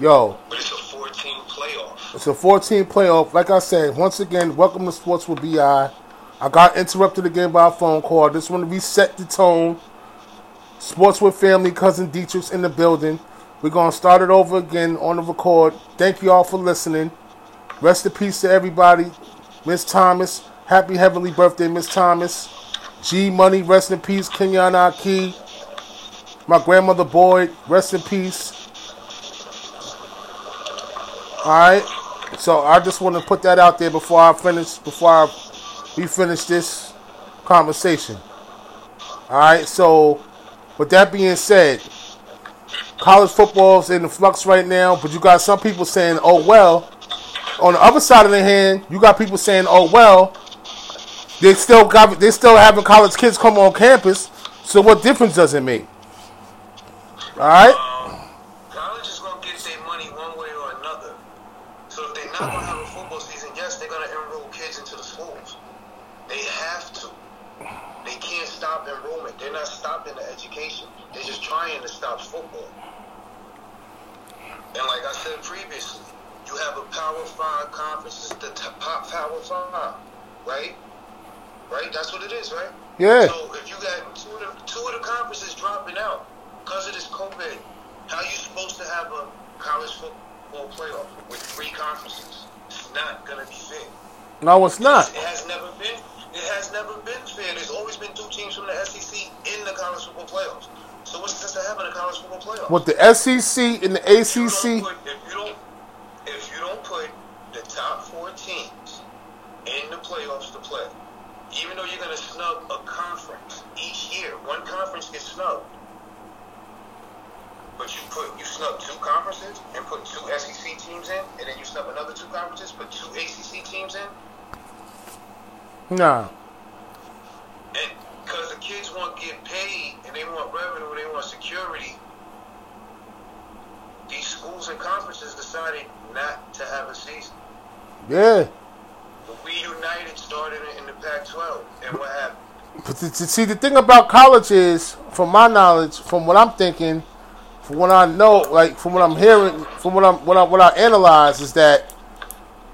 Yo. But it's a 14 playoff. It's a 14 playoff. Like I said, once again, welcome to Sports with B.I. I got interrupted again by a phone call. Just want to reset the tone. Sports with Family, Cousin Dietrich's in the building. We're going to start it over again on the record. Thank you all for listening. Rest in peace to everybody. Miss Thomas, happy heavenly birthday, Miss Thomas. G Money, rest in peace. Kenyon Aki. My grandmother Boyd, rest in peace. Alright, so I just want to put that out there before I finish, before we finish this conversation. Alright, so with that being said, college football's in the flux right now, but you got some people saying, oh well. On the other side of the hand, you got people saying, oh well, they still having college kids come on campus, so what difference does it make? Alright? Not going to have a football season, yes, they're going to enroll kids into the schools. They have to. They can't stop enrollment. They're not stopping the education. They're just trying to stop football. And like I said previously, you have a Power 5 conference. It's the top Power 5, right? Right? That's what it is, right? Yeah. So if you got two of the conferences dropping out because of this COVID, how are you supposed to have a college football playoff with three conferences? It's not gonna be fair. No, it's not. It has never been fair. There's always been two teams from the SEC in the college football playoffs. So what's the sense of having a college football playoff? With the SEC and the ACC, if you don't put the top four teams in the playoffs to play, even though you're gonna snub a conference each year, one conference gets snubbed. But you snub two conferences and put two SEC teams in, and then you snub another two conferences, put two ACC teams in? Nah. Because the kids want to get paid, and they want revenue, and they want security. These schools and conferences decided not to have a season. Yeah. But we united started in the Pac-12, and what happened? But see, the thing about college is, from my knowledge, from what I'm thinking, from what I know, like from what I'm hearing, from what I analyze, is that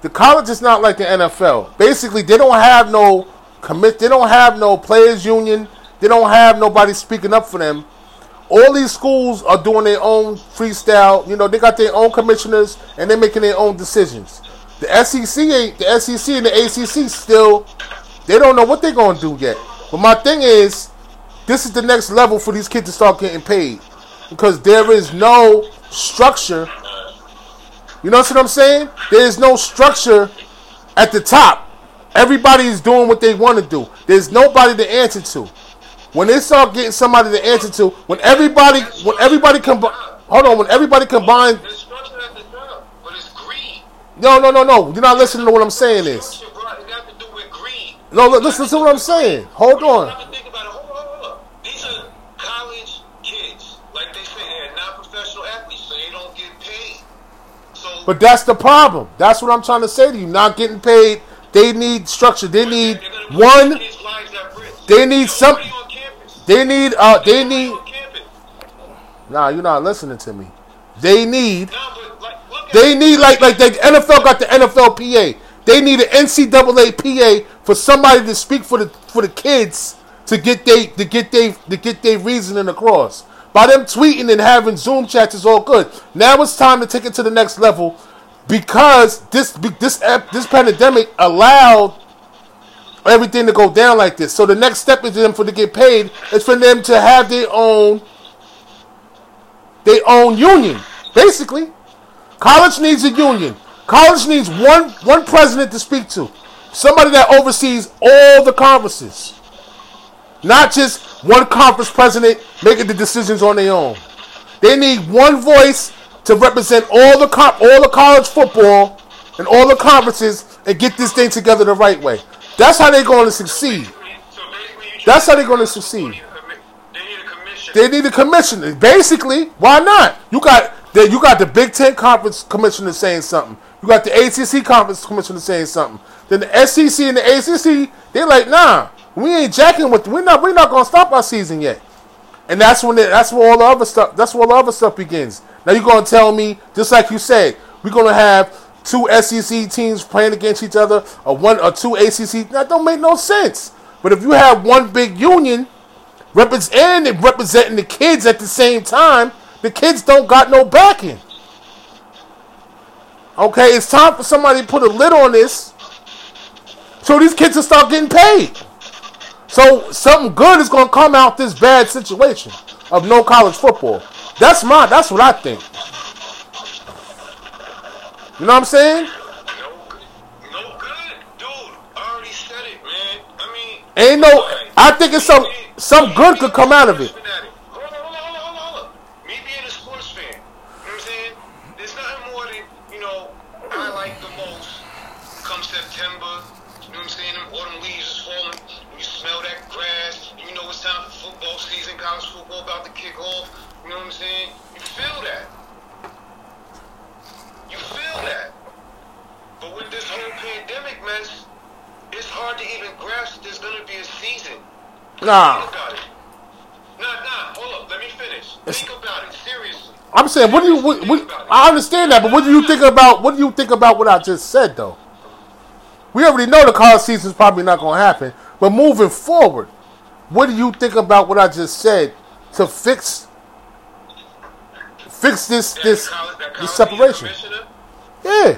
the college is not like the NFL. Basically, they don't have no commit. They don't have no players union. They don't have nobody speaking up for them. All these schools are doing their own freestyle. You know, they got their own commissioners and they're making their own decisions. The SEC and the ACC still, they don't know what they're gonna do yet. But my thing is, this is the next level for these kids to start getting paid. Because there is no structure. You know what I'm saying? There is no structure at the top. Everybody is doing what they want to do. There's nobody to answer to. When they start getting somebody to answer to, when everybody combines. There's structure at the top, but it's greed. No. You're not listening to what I'm saying. Is. It got to do with greed. No, listen to what I'm saying. Hold on. But that's the problem. That's what I'm trying to say to you. Not getting paid. They need structure. They need one. They need some. They need. Nah, you're not listening to me. They need like the NFL got the NFLPA. They need an NCAA PA for somebody to speak for the kids to get their reasoning across. By them tweeting and having Zoom chats is all good. Now it's time to take it to the next level, because this pandemic allowed everything to go down like this. So the next step is for them to get paid. It's for them to have their own union. Basically, college needs a union. College needs one president to speak to, somebody that oversees all the conferences. Not just one conference president making the decisions on their own. They need one voice to represent all the college football and all the conferences and get this thing together the right way. That's how they're going to succeed. That's how they're going to succeed. They need a commissioner. Basically, why not? You got the Big Ten conference commissioner saying something. You got the ACC conference commissioner saying something. Then the SEC and the ACC, they're like, nah. We ain't jacking with. We're not gonna stop our season yet. And that's when that's where all the other stuff begins. Now you're gonna tell me, just like you said, we're gonna have two SEC teams playing against each other, or one or two ACC. That don't make no sense. But if you have one big union representing the kids at the same time, the kids don't got no backing. Okay, it's time for somebody to put a lid on this, so these kids will start getting paid. So something good is going to come out this bad situation of no college football. That's what I think. You know what I'm saying? No good, dude. I already said it, man. I mean, ain't no. I think it's some good could come out of it. Hold on. Me being a sports fan, you know what I'm saying? There's nothing more than I like the most. Come September, you know what I'm saying? Them autumn leaves is falling. You smell that grass, and you know it's time for football season. College football about to kick off. You know what I'm saying? You feel that. You feel that. But with this whole pandemic mess, it's hard to even grasp there's going to be a season. Nah. Think about it. Nah. Hold up. Let me finish. Think about it. Seriously. I'm saying, what do you? I understand that, but what do you think about? What do you think about what I just said, though? We already know the college season is probably not going to happen. But moving forward, what do you think about what I just said to fix this separation? Yeah,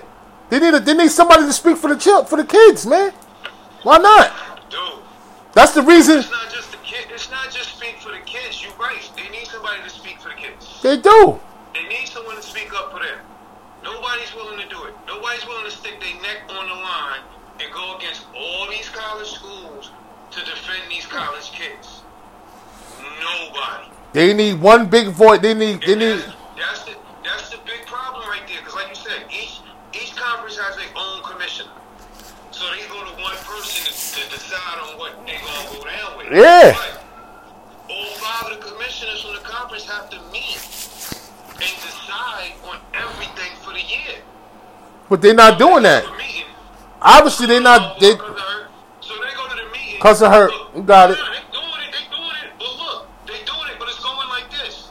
they need somebody to speak for the kids, man. Why not? Dude, that's the reason. It's not just the kid. It's not just speak for the kids. You're right. They need somebody to speak for the kids. They do. They need someone to speak up for them. Nobody's willing to do it. Nobody's willing to stick their neck on the line and go against all these college schools to defend these college kids. Nobody. They need one big voice. That's the big problem right there. Because like you said, each conference has their own commissioner. So they go to one person to decide on what they're going to go down with. Yeah. But all five of the commissioners from the conference have to meet and decide on everything for the year. But they're not doing that. Obviously, they're not. They, so they go to the meeting. Because of her. You got it. They're doing it. But look, they're doing it, but it's going like this.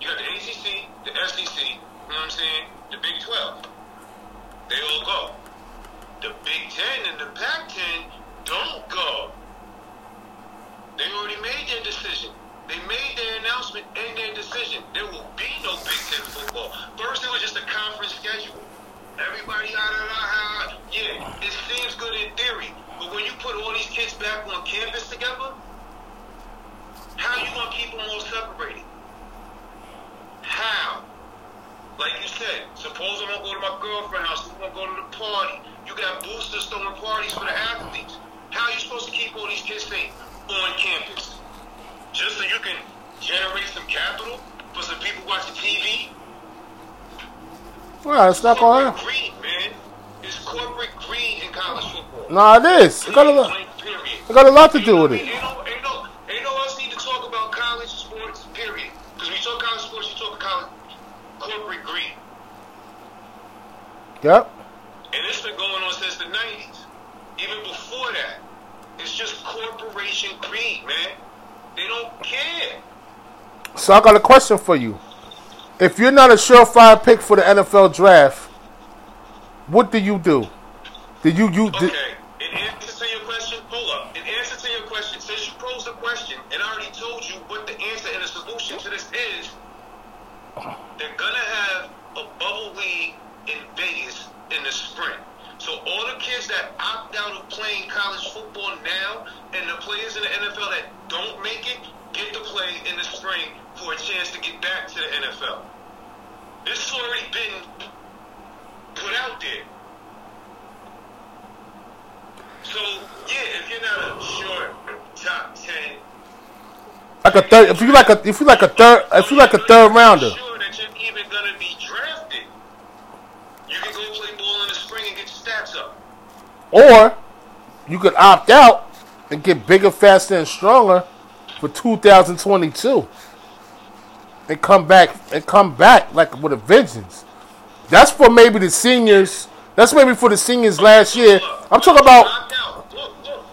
You got the ACC, the SEC, you know what I'm saying? The Big 12. They all go. The Big 10 and the Pac 10 don't go. They already made their decision. They made their announcement and their decision. There will be no Big 10 football. First, it was just a conference schedule. Everybody out. Yeah, it seems good in theory, but when you put all these kids back on campus together, how you gonna keep them all separated? How? Like you said, suppose I'm gonna go to my girlfriend's house, I'm gonna go to the party. You got boosters throwing parties for the athletes. How are you supposed to keep all these kids safe on campus? Just so you can generate some capital for some people watching TV? Well, it's not going to happen. Corporate greed, man. It's corporate greed in college football. Nah, it is. It got a lot to do with it. Ain't no us need to talk about college sports, period. Because when you talk college sports, you talk college corporate greed. Yep. And it's been going on since the 90s. Even before that. It's just corporation greed, man. They don't care. So I got a question for you. If you're not a surefire pick for the NFL draft, what do you do? In answer to your question, hold up. In answer to your question, since you posed the question, and I already told you what the answer and the solution to this is, they're going to have a bubble league in Vegas in the spring. So all the kids that opt out of playing college football now and the players in the NFL that don't make it, get to play in the spring for a chance to get back to the NFL. This has already been put out there. So, yeah, if you're not a short top 10, if you like a third rounder, sure that you're even gonna be drafted. You can go play ball in the spring and get your stats up. Or you could opt out and get bigger, faster, and stronger for 2022. And come back like with a vengeance. That's for maybe the seniors. That's maybe for the seniors last year. I'm talking about.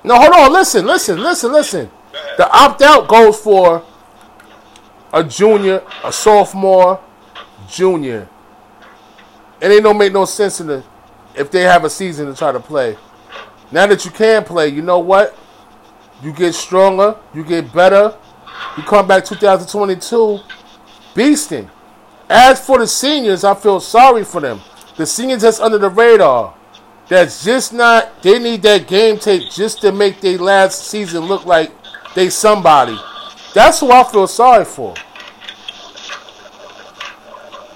No, hold on. Listen. The opt out goes for a junior, a sophomore, junior. And it don't make no sense in the, if they have a season to try to play. Now that you can play, you know what? You get stronger. You get better. You come back 2022 beasting. As for the seniors, I feel sorry for them. The seniors that's under the radar. That's just not, they need that game tape just to make their last season look like they somebody. That's who I feel sorry for.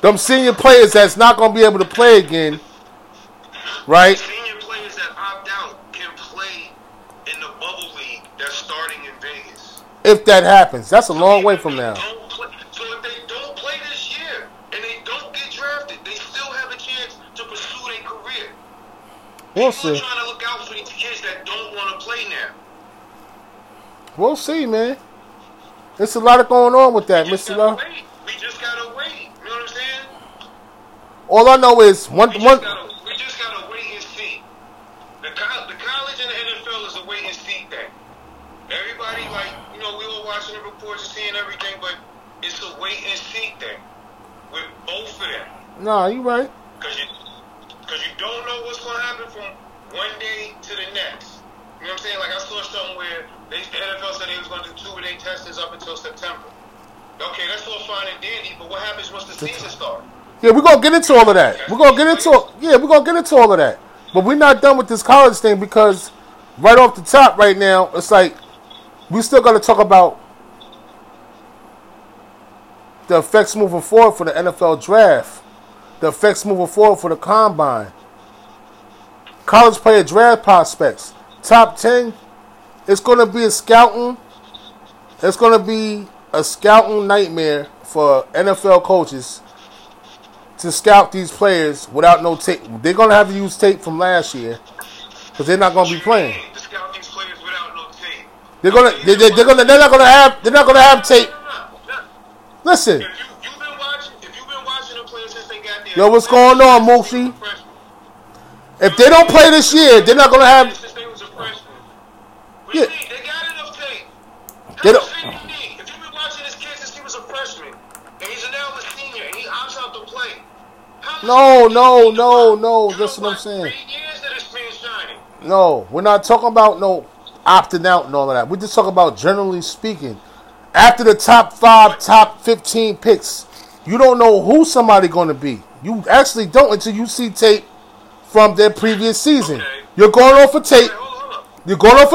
Them senior players that's not going to be able to play again, right? Senior players that opt out can play in the bubble league that's starting in Vegas. If that happens. That's a long way from now. We'll see. People are trying to look out for these kids that don't want to play now. We'll see, man. There's a lot of going on with that, Mr. Love. We just gotta wait. You know what I'm saying? All I know is we just gotta wait and see. The college and the NFL is a wait and see thing. Everybody, we were watching the reports and seeing everything, but it's a wait and see thing with both of them. Nah, you right. Because you don't know what's going to happen from one day to the next. You know what I'm saying? Like, I saw something where the NFL said they was going to do 2-day testings up until September. Okay, that's all fine and dandy, but what happens once the season starts? Yeah, we're going to get into all of that. We're going to get into all of that. But we're not done with this college thing because right off the top right now, it's like we still got to talk about the effects moving forward for the NFL draft. The effects moving forward for the combine. College player draft prospects. Top 10. It's going to be a scouting. It's going to be a scouting nightmare for NFL coaches to scout these players without no tape. They're going to have to use tape from last year because they're not going to be playing. To scout these players without no tape. They're not going to have tape. Listen. Yo, what's going on, Moochie? If they don't play this year, they're not going to have... Yeah. They got enough tape. That's the thing you need. If you've been watching this kid since he was a freshman, and he's now a senior, and he opts out to play... No. That's what I'm saying. No, we're not talking about no opting out and all of that. We're just talking about generally speaking. After the top 5, top 15 picks, you don't know who somebody going to be. You actually don't until you see tape from their previous season. Okay. You're going off for tape. You're going off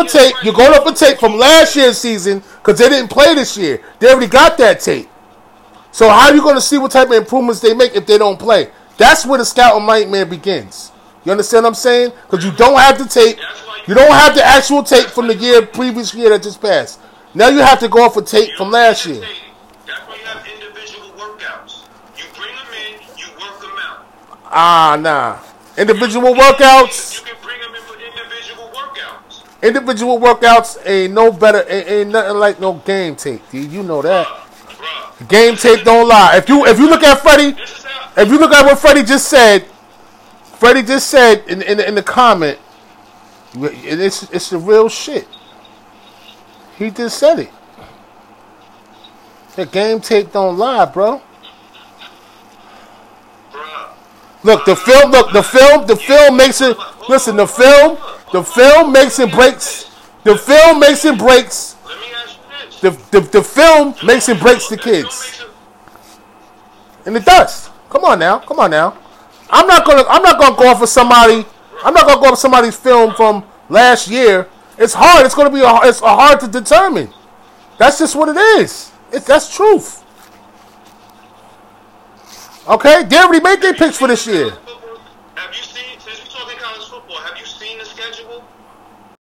for tape from last year's season because they didn't play this year. They already got that tape. So how are you going to see what type of improvements they make if they don't play? That's where the scouting nightmare begins. You understand what I'm saying? Because you don't have the tape. You don't have the actual tape from the previous year that just passed. Now you have to go off for tape from last year. Individual workouts. You can bring them in for individual workouts. Individual workouts ain't nothing like no game tape, dude. You know that. Bruh. Game tape don't lie. If you look at Freddie, if you look at what Freddie just said in the comment, it's the real shit. He just said it. The game tape don't lie, bro. Look, the film makes it. Listen, the film makes and breaks. The film makes and breaks the kids, and it does. Come on now. I'm not gonna go off of somebody. I'm not gonna go off somebody's film from last year. It's hard. It's hard to determine. That's just what it is. That's truth. Okay, they already made their picks for this year.